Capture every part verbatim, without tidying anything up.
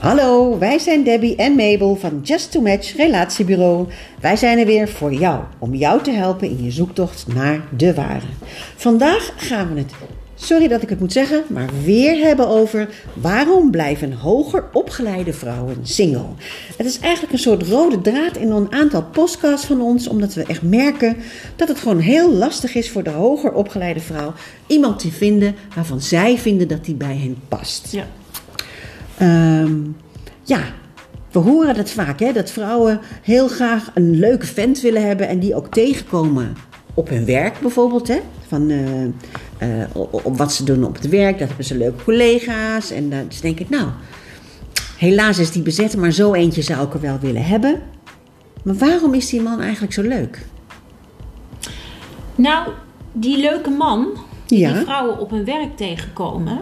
Hallo, wij zijn Debbie en Mabel van Just to Match Relatiebureau. Wij zijn er weer voor jou, om jou te helpen in je zoektocht naar de ware. Vandaag gaan we het, sorry dat ik het moet zeggen, maar weer hebben over waarom blijven hoger opgeleide vrouwen single. Het is eigenlijk een soort rode draad in een aantal podcasts van ons, omdat we echt merken dat het gewoon heel lastig is voor de hoger opgeleide vrouw iemand te vinden waarvan zij vinden dat die bij hen past. Ja. Um, ja, we horen dat vaak, hè, dat vrouwen heel graag een leuke vent willen hebben en die ook tegenkomen op hun werk bijvoorbeeld. Hè, van, uh, uh, op wat ze doen op het werk, dat hebben ze leuke collega's. En dan dus denk ik, nou, helaas is die bezet, maar zo eentje zou ik er wel willen hebben. Maar waarom is die man eigenlijk zo leuk? Nou, die leuke man die, ja. die vrouwen op hun werk tegenkomen,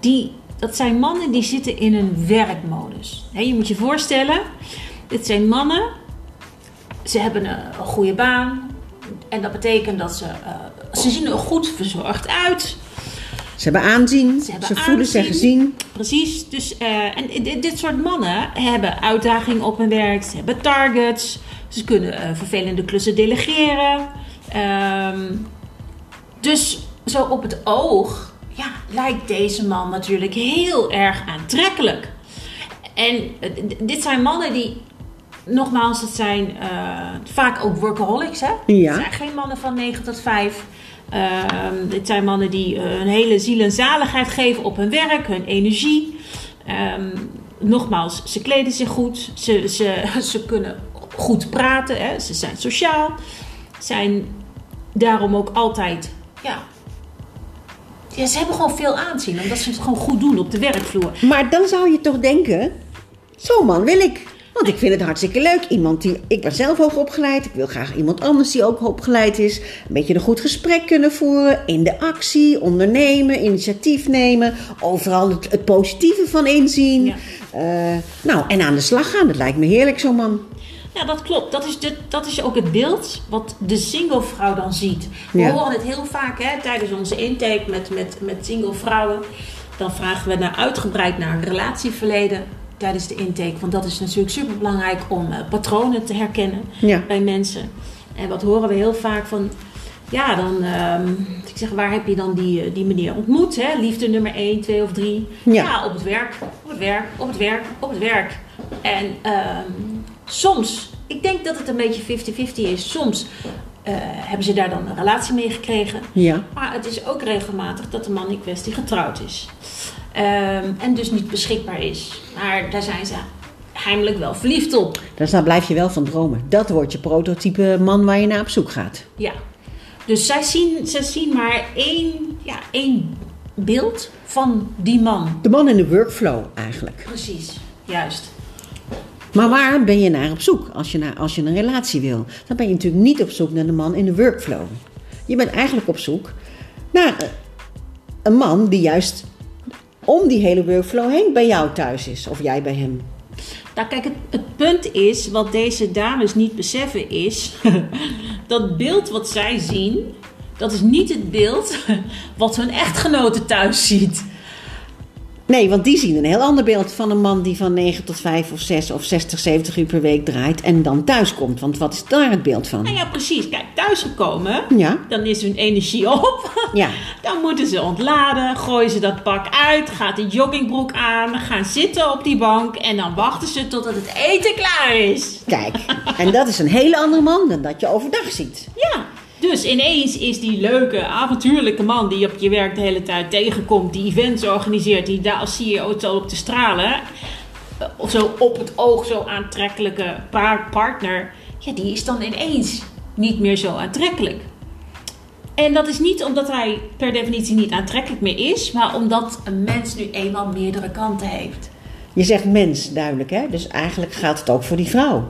die... Dat zijn mannen die zitten in een werkmodus. He, je moet je voorstellen, dit zijn mannen, ze hebben een, een goede baan. En dat betekent dat ze, uh, ze zien er goed verzorgd uit. Ze hebben aanzien, ze, hebben ze aanzien, voelen zich gezien. Precies, dus, uh, en dit, dit soort mannen hebben uitdagingen op hun werk, ze hebben targets. Ze kunnen uh, vervelende klussen delegeren. Uh, dus zo op het oog... Ja, lijkt deze man natuurlijk heel erg aantrekkelijk. En dit zijn mannen die, nogmaals, het zijn uh, vaak ook workaholics. Hè? Ja. Het zijn geen mannen van negen tot vijf. Uh, dit zijn mannen die hun hele ziel en zaligheid geven op hun werk, hun energie. Um, nogmaals, ze kleden zich goed. Ze, ze, ze kunnen goed praten. Hè? Ze zijn sociaal. Zijn daarom ook altijd... Ja, Ja, ze hebben gewoon veel aanzien, omdat ze het gewoon goed doen op de werkvloer. Maar dan zou je toch denken, zo'n man wil ik. Want ik vind het hartstikke leuk. Iemand die, ik ben zelf hoog opgeleid, ik wil graag iemand anders die ook opgeleid is. Een beetje een goed gesprek kunnen voeren, in de actie, ondernemen, initiatief nemen. Overal het, het positieve van inzien. Ja. Uh, nou, en aan de slag gaan, dat lijkt me heerlijk, zo'n man. Ja, dat klopt. Dat is, de, dat is ook het beeld wat de single vrouw dan ziet. We ja. horen het heel vaak, hè, tijdens onze intake met, met, met single vrouwen. Dan vragen we naar, uitgebreid naar een relatieverleden tijdens de intake. Want dat is natuurlijk superbelangrijk om uh, patronen te herkennen ja. bij mensen. En wat horen we heel vaak van... Ja, dan... Um, ik zeg, waar heb je dan die, die meneer ontmoet? Hè? Liefde nummer één, twee of drie. Ja. ja, op het werk, op het werk, op het werk, op het werk. En... Um, Soms, ik denk dat het een beetje vijftig vijftig is. Soms uh, hebben ze daar dan een relatie mee gekregen. Ja. Maar het is ook regelmatig dat de man in kwestie getrouwd is. Um, en dus niet beschikbaar is. Maar daar zijn ze heimelijk wel verliefd op. Dus daar blijf je wel van dromen. Dat wordt je prototype man waar je naar op zoek gaat. Ja. Dus zij zien, zij zien maar één, ja, één beeld van die man. De man in de workflow eigenlijk. Precies, juist. Maar waar ben je naar op zoek als je, naar, als je een relatie wil? Dan ben je natuurlijk niet op zoek naar de man in de workflow. Je bent eigenlijk op zoek naar een man die juist om die hele workflow heen bij jou thuis is. Of jij bij hem. Nou kijk, het, het punt is, wat deze dames niet beseffen is... dat beeld wat zij zien, dat is niet het beeld wat hun echtgenote thuis ziet. Nee, want die zien een heel ander beeld van een man die van negen tot vijf of zes of zestig, zeventig uur per week draait en dan thuis komt. Want wat is daar het beeld van? Nou ja, precies. Kijk, thuisgekomen, ja. dan is hun energie op. Ja. Dan moeten ze ontladen, gooien ze dat pak uit, gaat de joggingbroek aan, gaan zitten op die bank en dan wachten ze totdat het eten klaar is. Kijk, en dat is een hele andere man dan dat je overdag ziet. Ja. Dus ineens is die leuke, avontuurlijke man die je op je werk de hele tijd tegenkomt, die events organiseert, die daar als C E O zo op te stralen, of zo op het oog zo aantrekkelijke partner, ja, die is dan ineens niet meer zo aantrekkelijk. En dat is niet omdat hij per definitie niet aantrekkelijk meer is, maar omdat een mens nu eenmaal meerdere kanten heeft. Je zegt mens, duidelijk hè? Dus eigenlijk gaat het ook voor die vrouw.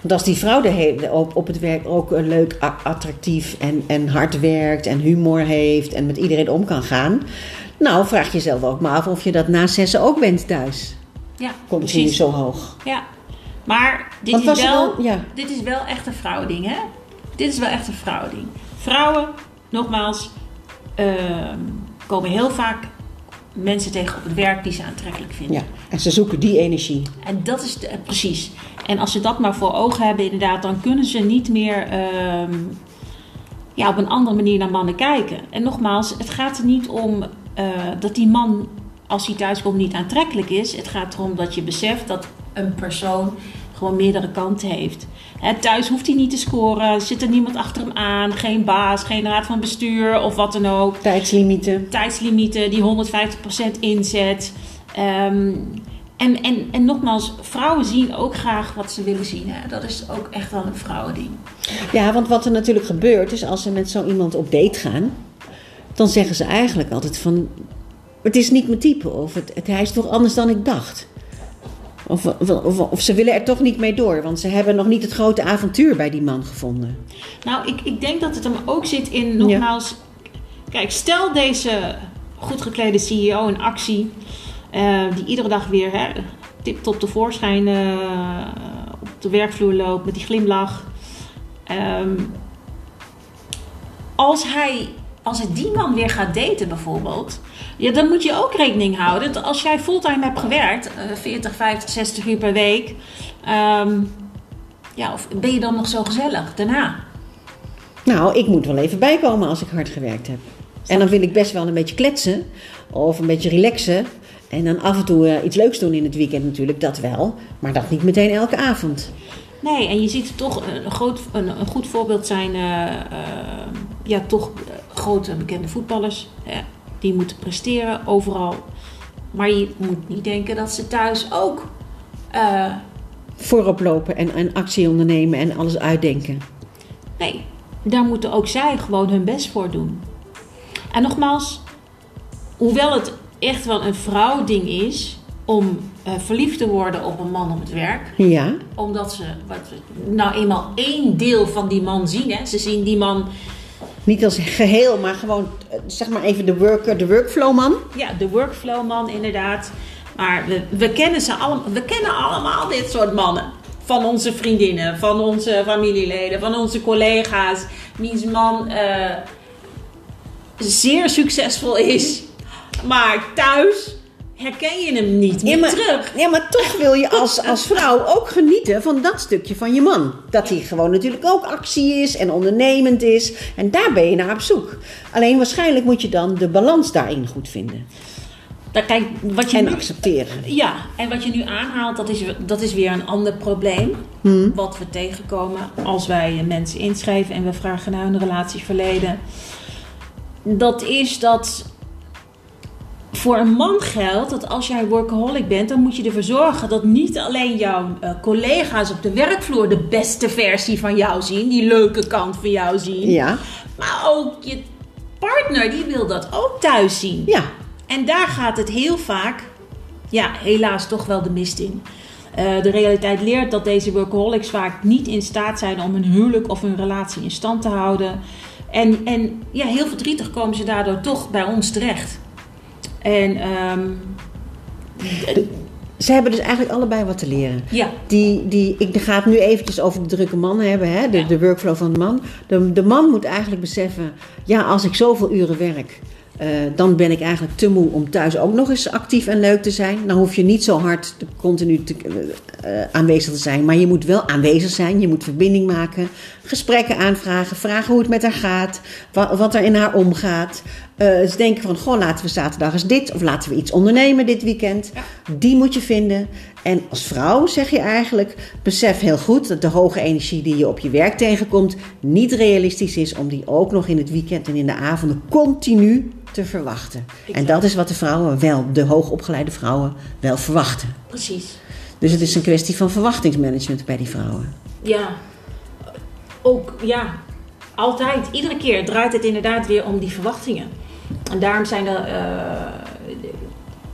Want als die vrouw de hele, op, op het werk ook leuk, attractief en, en hard werkt en humor heeft en met iedereen om kan gaan. Nou, vraag jezelf ook maar af of je dat na zessen ook bent thuis. Ja, komt precies. Hier zo hoog. Ja, maar dit is, wel, dan, ja. dit is wel echt een vrouwending, hè? Dit is wel echt een vrouwending. Vrouwen, nogmaals, uh, komen heel vaak mensen tegen op het werk die ze aantrekkelijk vinden. Ja, en ze zoeken die energie. En dat is de, precies. En als ze dat maar voor ogen hebben inderdaad, dan kunnen ze niet meer uh, ja, op een andere manier naar mannen kijken. En nogmaals, het gaat er niet om uh, dat die man, als hij thuiskomt, niet aantrekkelijk is. Het gaat erom dat je beseft dat een persoon gewoon meerdere kanten heeft. Hè, thuis hoeft hij niet te scoren. Zit er niemand achter hem aan. Geen baas, geen raad van bestuur of wat dan ook. Tijdslimieten. Tijdslimieten die honderdvijftig procent inzet. Um, en, en, en nogmaals, vrouwen zien ook graag wat ze willen zien. Hè. Dat is ook echt wel een vrouwending. Ja, want wat er natuurlijk gebeurt is als ze met zo iemand op date gaan, dan zeggen ze eigenlijk altijd van, het is niet mijn type of het, het, hij is toch anders dan ik dacht. Of, of, of ze willen er toch niet mee door, want ze hebben nog niet het grote avontuur bij die man gevonden. Nou, ik, ik denk dat het hem ook zit in, nogmaals, ja. Kijk, stel deze goed geklede C E O in actie, uh, die iedere dag weer hè, tip-top tevoorschijn uh, op de werkvloer loopt met die glimlach. Um, als hij... Als het die man weer gaat daten bijvoorbeeld, ja, dan moet je ook rekening houden dat als jij fulltime hebt gewerkt, veertig, vijftig, zestig uur per week, um, ja, of ben je dan nog zo gezellig daarna? Nou, ik moet wel even bijkomen als ik hard gewerkt heb. En dan wil ik best wel een beetje kletsen of een beetje relaxen en dan af en toe uh, iets leuks doen in het weekend natuurlijk, dat wel, maar dat niet meteen elke avond. Nee, en je ziet toch een, groot, een, een goed voorbeeld zijn, uh, uh, ja, toch grote bekende voetballers. Ja, die moeten presteren overal. Maar je moet niet denken dat ze thuis ook uh, voorop lopen en, en actie ondernemen en alles uitdenken. Nee, daar moeten ook zij gewoon hun best voor doen. En nogmaals, hoewel het echt wel een vrouwding is om uh, verliefd te worden op een man op het werk. Ja. Omdat ze wat, nou eenmaal één deel van die man zien. Hè. Ze zien die man niet als geheel, maar gewoon zeg maar even de worker, de workflowman. Ja, de workflowman inderdaad. Maar we, we, kennen ze alle, we kennen allemaal dit soort mannen. Van onze vriendinnen, van onze familieleden, van onze collega's. Wiens man uh, zeer succesvol is, maar thuis herken je hem niet meer ja, maar, terug. Ja, maar toch wil je als, als vrouw ook genieten van dat stukje van je man. Dat hij gewoon natuurlijk ook actie is en ondernemend is. En daar ben je naar op zoek. Alleen waarschijnlijk moet je dan de balans daarin goed vinden. Daar, kijk, wat je en nu, accepteren. Ja, en wat je nu aanhaalt, dat is, dat is weer een ander probleem. Hmm. Wat we tegenkomen als wij mensen inschrijven en we vragen naar hun relatieverleden. Dat is dat... Voor een man geldt dat als jij workaholic bent, dan moet je ervoor zorgen dat niet alleen jouw uh, collega's op de werkvloer de beste versie van jou zien, die leuke kant van jou zien, ja. Maar ook je partner, die wil dat ook thuis zien. Ja. En daar gaat het heel vaak, ja, helaas toch wel de mist in. Uh, de realiteit leert dat deze workaholics vaak niet in staat zijn om hun huwelijk of hun relatie in stand te houden. En, en ja, heel verdrietig komen ze daardoor toch bij ons terecht. En, um... Ze hebben dus eigenlijk allebei wat te leren. Ja. Die, die, ik ga het nu eventjes over de drukke man hebben, hè? De, ja. de workflow van de man. De, de man moet eigenlijk beseffen, ja, als ik zoveel uren werk, uh, dan ben ik eigenlijk te moe om thuis ook nog eens actief en leuk te zijn. Dan hoef je niet zo hard te, continu te, uh, aanwezig te zijn, maar je moet wel aanwezig zijn. Je moet verbinding maken, gesprekken aanvragen, vragen hoe het met haar gaat, wa, wat er in haar omgaat. Ze uh, dus denken van, goh, laten we zaterdag eens dit... of laten we iets ondernemen dit weekend. Ja. Die moet je vinden. En als vrouw zeg je eigenlijk... besef heel goed dat de hoge energie die je op je werk tegenkomt... niet realistisch is om die ook nog in het weekend en in de avonden... continu te verwachten. Exact. En dat is wat de vrouwen wel, de hoogopgeleide vrouwen, wel verwachten. Precies. Dus het is een kwestie van verwachtingsmanagement bij die vrouwen. Ja, ook, ja, altijd. Iedere keer draait het inderdaad weer om die verwachtingen. En daarom zijn er, uh,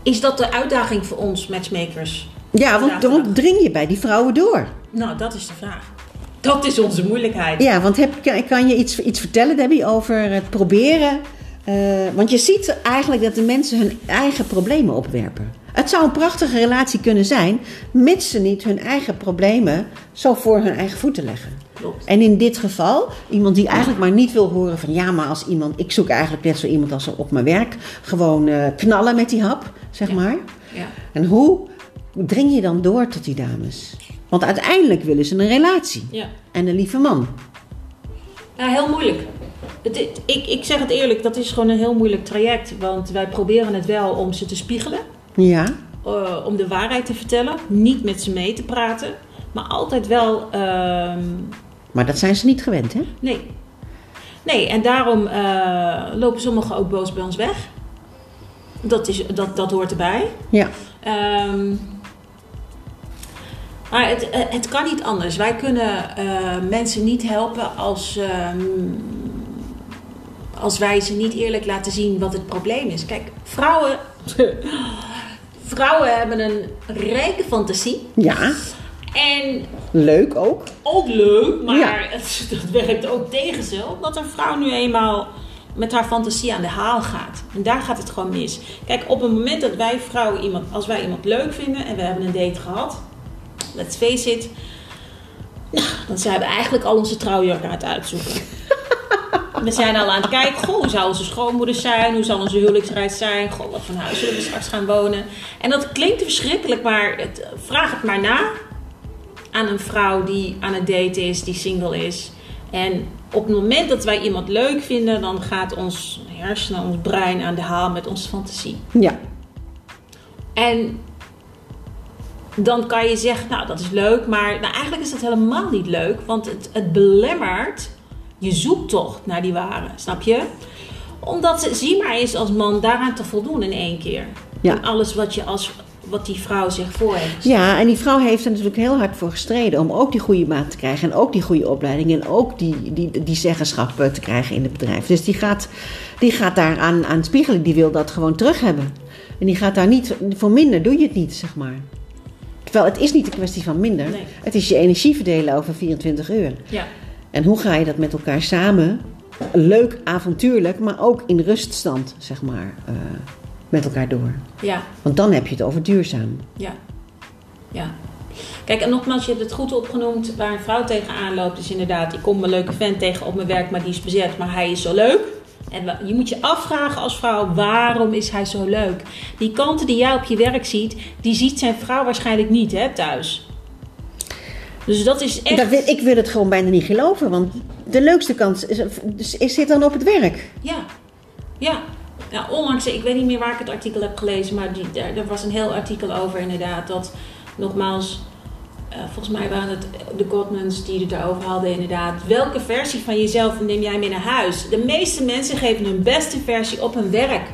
is dat de uitdaging voor ons matchmakers? Ja, want dan dring je bij die vrouwen door. Nou, dat is de vraag. Dat is onze moeilijkheid. Ja, want heb, kan je iets, iets vertellen, Debbie, over het proberen Uh, want je ziet eigenlijk dat de mensen hun eigen problemen opwerpen. Het zou een prachtige relatie kunnen zijn, mits ze niet hun eigen problemen zo voor hun eigen voeten leggen. Klopt. En in dit geval, iemand die eigenlijk maar niet wil horen van ja, maar als iemand, ik zoek eigenlijk net zo iemand als op mijn werk, gewoon uh, knallen met die hap, zeg ja. maar. Ja. En hoe dring je dan door tot die dames? Want uiteindelijk willen ze een relatie ja. en een lieve man. Ja, heel moeilijk. Het, ik, ik zeg het eerlijk, dat is gewoon een heel moeilijk traject. Want wij proberen het wel om ze te spiegelen. Ja. Uh, om de waarheid te vertellen. Niet met ze mee te praten. Maar altijd wel... Uh... Maar dat zijn ze niet gewend, hè? Nee. Nee, en daarom uh, lopen sommigen ook boos bij ons weg. Dat, is, dat, dat hoort erbij. Ja. Um, maar het, het kan niet anders. Wij kunnen uh, mensen niet helpen als... Um, Als wij ze niet eerlijk laten zien wat het probleem is. Kijk, vrouwen... vrouwen hebben een rijke fantasie. Ja. En... Leuk ook. Ook leuk, maar ja. het, dat werkt ook tegen ze. Omdat een vrouw nu eenmaal met haar fantasie aan de haal gaat. En daar gaat het gewoon mis. Kijk, op het moment dat wij vrouwen iemand... Als wij iemand leuk vinden en we hebben een date gehad. Let's face it. Nou, dan zijn we eigenlijk al onze trouwjurk aan het uitzoeken. We zijn al aan het kijken, goh, hoe zou onze schoonmoeder zijn? Hoe zal onze huwelijksreis zijn? Goh, wat voor huis zullen we straks gaan wonen? En dat klinkt verschrikkelijk, maar het, vraag het maar na aan een vrouw die aan het daten is, die single is. En op het moment dat wij iemand leuk vinden, dan gaat ons hersenen, ons brein aan de haal met onze fantasie. Ja. En dan kan je zeggen, nou dat is leuk, maar nou, eigenlijk is dat helemaal niet leuk, want het, het belemmert... Je zoektocht naar die ware, snap je? Omdat het zie maar eens als man daaraan te voldoen in één keer. Ja. Alles wat, je als, wat die vrouw zich voor heeft. Ja, en die vrouw heeft er natuurlijk heel hard voor gestreden om ook die goede baan te krijgen. En ook die goede opleiding. En ook die, die, die zeggenschap te krijgen in het bedrijf. Dus die gaat, die gaat daar aan, aan spiegelen. Die wil dat gewoon terug hebben. En die gaat daar niet, voor minder doe je het niet, zeg maar. Terwijl het is niet een kwestie van minder. Nee. Het is je energie verdelen over vierentwintig uur. Ja. En hoe ga je dat met elkaar samen, leuk, avontuurlijk, maar ook in ruststand, zeg maar, uh, met elkaar door? Ja. Want dan heb je het over duurzaam. Ja. Ja. Kijk, en nogmaals, je hebt het goed opgenoemd. Waar een vrouw tegenaan loopt is inderdaad, ik kom een leuke vent tegen op mijn werk, maar die is bezet, maar hij is zo leuk. En je moet je afvragen als vrouw, waarom is hij zo leuk? Die kanten die jij op je werk ziet, die ziet zijn vrouw waarschijnlijk niet, hè, thuis. Dus dat is echt... Dat, ik wil het gewoon bijna niet geloven, want de leukste kans is, is, is zit dan op het werk. Ja, ja. Nou, onlangs, ik weet niet meer waar ik het artikel heb gelezen, maar die, daar, daar was een heel artikel over inderdaad. Dat nogmaals, uh, volgens mij waren het de Gottmans die het daarover hadden inderdaad. Welke versie van jezelf neem jij mee naar huis? De meeste mensen geven hun beste versie op hun werk.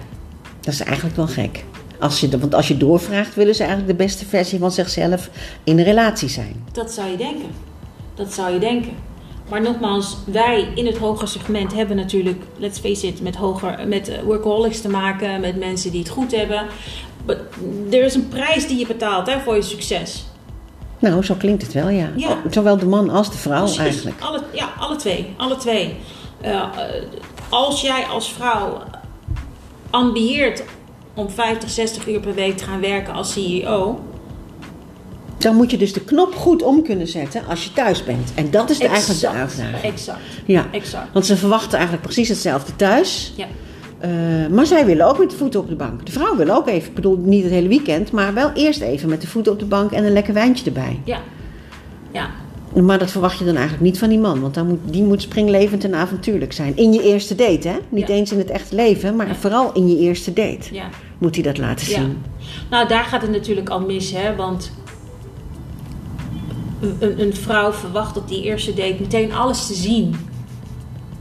Dat is eigenlijk wel gek. Als je, want als je doorvraagt, willen ze eigenlijk de beste versie van zichzelf in relatie zijn. Dat zou je denken. Dat zou je denken. Maar nogmaals, wij in het hoger segment hebben natuurlijk, let's face it, met, hoger, met workaholics te maken, met mensen die het goed hebben. But er is een prijs die je betaalt, hè, voor je succes. Nou, zo klinkt het wel, ja. ja. Zowel de man als de vrouw Precies. eigenlijk. Alle, ja, alle twee. Alle twee. Uh, als jij als vrouw ambieert om vijftig, zestig uur per week te gaan werken als C E O. Dan moet je dus de knop goed om kunnen zetten als je thuis bent. En dat is de exact, eigenlijk de uitdaging. Exact. Ja, exact. Want ze verwachten eigenlijk precies hetzelfde thuis. Ja. Uh, maar zij willen ook met de voeten op de bank. De vrouw wil ook even, ik bedoel niet het hele weekend, maar wel eerst even met de voeten op de bank en een lekker wijntje erbij. Ja. Ja. Maar dat verwacht je dan eigenlijk niet van die man. Want dan moet, die moet springlevend en avontuurlijk zijn. In je eerste date, hè? Niet ja. eens in het echt leven, maar ja. vooral in je eerste date. Ja. Moet hij dat laten zien. Ja. Nou, daar gaat het natuurlijk al mis, hè? Want een, een vrouw verwacht op die eerste date meteen alles te zien.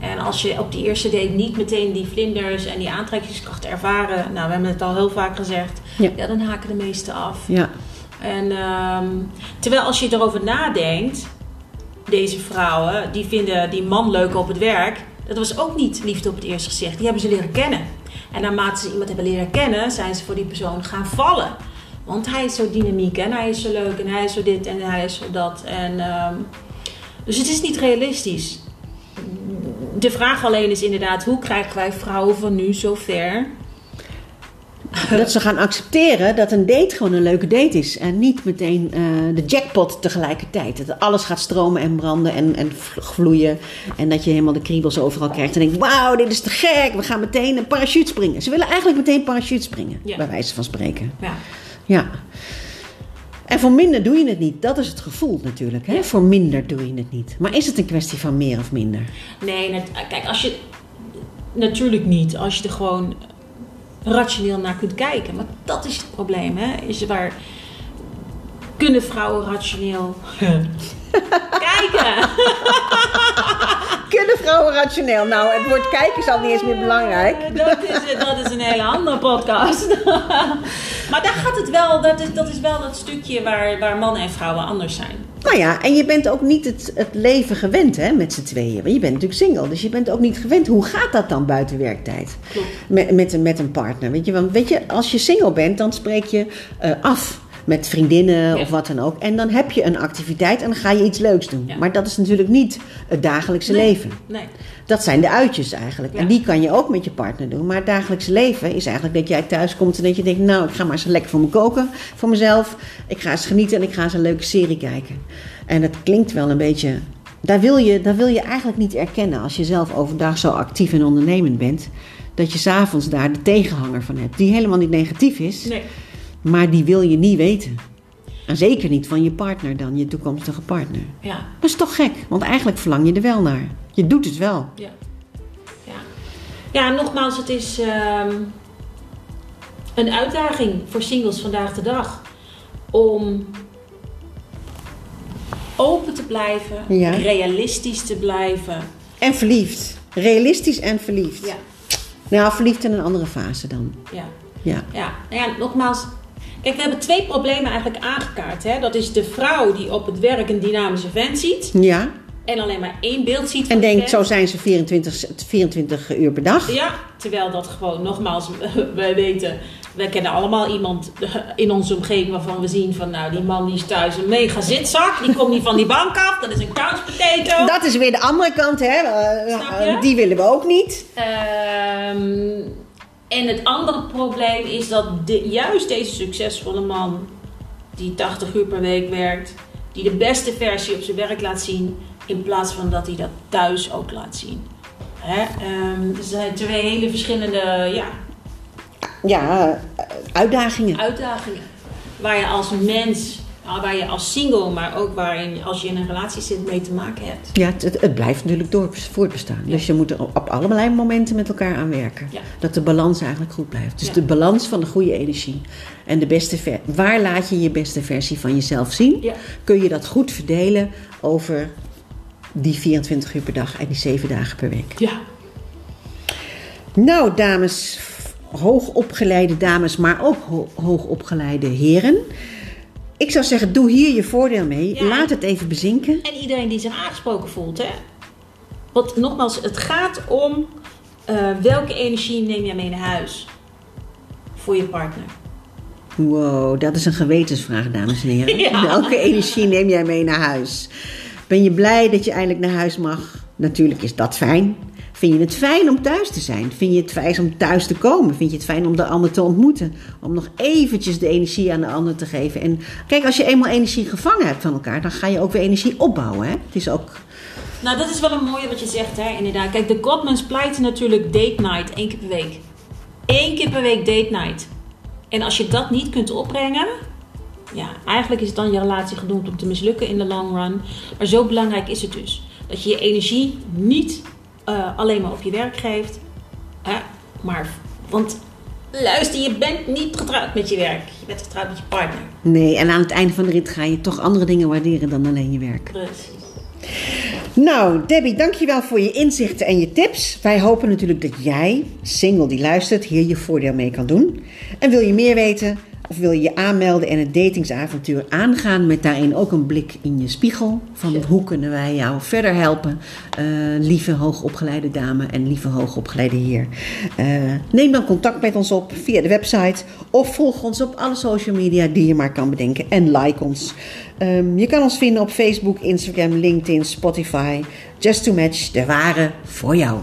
En als je op die eerste date niet meteen die vlinders en die aantrekkingskracht ervaren... Nou, we hebben het al heel vaak gezegd. Ja, ja dan haken de meesten af. Ja. En, um, terwijl als je erover nadenkt... Deze vrouwen, die vinden die man leuk op het werk. Dat was ook niet liefde op het eerste gezicht. Die hebben ze leren kennen. En naarmate ze iemand hebben leren kennen, zijn ze voor die persoon gaan vallen. Want hij is zo dynamiek en hij is zo leuk en hij is zo dit en hij is zo dat. En, um, dus het is niet realistisch. de vraag alleen is inderdaad, hoe krijgen wij vrouwen van nu zover? Dat ze gaan accepteren dat een date gewoon een leuke date is. En niet meteen uh, de jackpot tegelijkertijd. Dat alles gaat stromen en branden en, en vloeien. En dat je helemaal de kriebels overal krijgt. En denkt, wauw, dit is te gek. We gaan meteen een parachute springen. Ze willen eigenlijk meteen parachute springen. Ja. Bij wijze van spreken. Ja. ja. En voor minder doe je het niet. Dat is het gevoel natuurlijk. Hè? Ja. Voor minder doe je het niet. Maar is het een kwestie van meer of minder? Nee, kijk, als je... Natuurlijk niet. Als je er gewoon... rationeel naar kunt kijken. Maar dat is het probleem, hè? Is waar kunnen vrouwen rationeel kijken? Kunnen vrouwen rationeel? Nou, het woord kijken is al niet eens meer belangrijk. Dat is, dat is een hele andere podcast. Maar daar gaat het wel, dat is, dat is wel dat stukje waar, waar mannen en vrouwen anders zijn. Nou ja, en je bent ook niet het, het leven gewend, hè, met z'n tweeën. Want je bent natuurlijk single, dus je bent ook niet gewend. Hoe gaat dat dan buiten werktijd? Met, met, met een partner, weet je? Want weet je, als je single bent, dan spreek je uh, af met vriendinnen, ja, of wat dan ook. En dan heb je een activiteit en dan ga je iets leuks doen. Ja. Maar dat is natuurlijk niet het dagelijkse nee. leven. Nee. Dat zijn de uitjes eigenlijk. Ja. En die kan je ook met je partner doen. Maar het dagelijkse leven is eigenlijk dat jij thuis komt en dat je denkt... nou, ik ga maar eens lekker voor me koken, voor mezelf. Ik ga eens genieten en ik ga eens een leuke serie kijken. En dat klinkt wel een beetje... Daar wil je, daar wil je eigenlijk niet erkennen als je zelf overdag zo actief en ondernemend bent... dat je 's avonds daar de tegenhanger van hebt. Die helemaal niet negatief is... Nee. Maar die wil je niet weten. En zeker niet van je partner dan, je toekomstige partner. Ja. Dat is toch gek, want eigenlijk verlang je er wel naar. Je doet het wel. Ja, ja. ja nogmaals, het is um, een uitdaging voor singles vandaag de dag. Om open te blijven, ja. realistisch te blijven. En verliefd. Realistisch en verliefd. Ja. Nou, verliefd in een andere fase dan. Ja. Ja. Ja. Nou ja, nogmaals... Kijk, we hebben twee problemen eigenlijk aangekaart. Hè? Dat is de vrouw die op het werk een dynamische vent ziet. Ja. En alleen maar één beeld ziet. Van en denkt, zo zijn ze vierentwintig, vierentwintig uur per dag. Ja, terwijl dat gewoon, nogmaals, wij weten... Wij kennen allemaal iemand in onze omgeving waarvan we zien van... Nou, die man die is thuis een mega zitzak. Die komt niet van die bank af. Dat is een couch potato. Dat is weer de andere kant, hè. Uh, die willen we ook niet. Ehm... Um, En het andere probleem is dat de, juist deze succesvolle man die tachtig uur per week werkt, die de beste versie op zijn werk laat zien, in plaats van dat hij dat thuis ook laat zien. Hè? Um, er zijn twee hele verschillende ja, ja, uitdagingen. uitdagingen. Waar je als mens, waar je als single, maar ook waarin als je in een relatie zit, mee te maken hebt. Ja, het, het blijft natuurlijk door, voortbestaan. Ja. Dus je moet er op allerlei momenten met elkaar aan werken. Ja. Dat de balans eigenlijk goed blijft. Dus ja. de balans van de goede energie. En de beste ver- waar laat je je beste versie van jezelf zien? Ja. Kun je dat goed verdelen over die vierentwintig uur per dag en die zeven dagen per week? Ja. Nou, dames, hoogopgeleide dames, maar ook ho- hoogopgeleide heren... Ik zou zeggen, doe hier je voordeel mee. Ja. Laat het even bezinken. En iedereen die zich aangesproken voelt, hè. Want nogmaals, het gaat om... Uh, welke energie neem jij mee naar huis? Voor je partner. Wow, dat is een gewetensvraag, dames en heren. Ja. Welke energie neem jij mee naar huis? Ben je blij dat je eindelijk naar huis mag? Natuurlijk is dat fijn. Vind je het fijn om thuis te zijn? Vind je het fijn om thuis te komen? Vind je het fijn om de ander te ontmoeten? Om nog eventjes de energie aan de ander te geven. En kijk, als je eenmaal energie gevangen hebt van elkaar... dan ga je ook weer energie opbouwen, hè? Het is ook... Nou, dat is wel een mooie wat je zegt, hè, inderdaad. Kijk, de Gottmans pleiten natuurlijk date night, één keer per week. Eén keer per week date night. En als je dat niet kunt opbrengen... ja, eigenlijk is het dan je relatie gedoemd om te mislukken in de long run. Maar zo belangrijk is het dus. Dat je je energie niet... Uh, alleen maar op je werk geeft. Uh, maar, want luister, je bent niet getrouwd met je werk. Je bent getrouwd met je partner. Nee, en aan het einde van de rit ga je toch andere dingen waarderen dan alleen je werk. Precies. Nou, Debbie, dankjewel voor je inzichten en je tips. Wij hopen natuurlijk dat jij, single die luistert, hier je voordeel mee kan doen. En wil je meer weten? Of wil je je aanmelden en het datingsavontuur aangaan met daarin ook een blik in je spiegel. Van ja. Hoe kunnen wij jou verder helpen, uh, lieve hoogopgeleide dame en lieve hoogopgeleide heer. Uh, neem dan contact met ons op via de website of volg ons op alle social media die je maar kan bedenken. En like ons. Um, je kan ons vinden op Facebook, Instagram, LinkedIn, Spotify. Just to Match, de ware voor jou.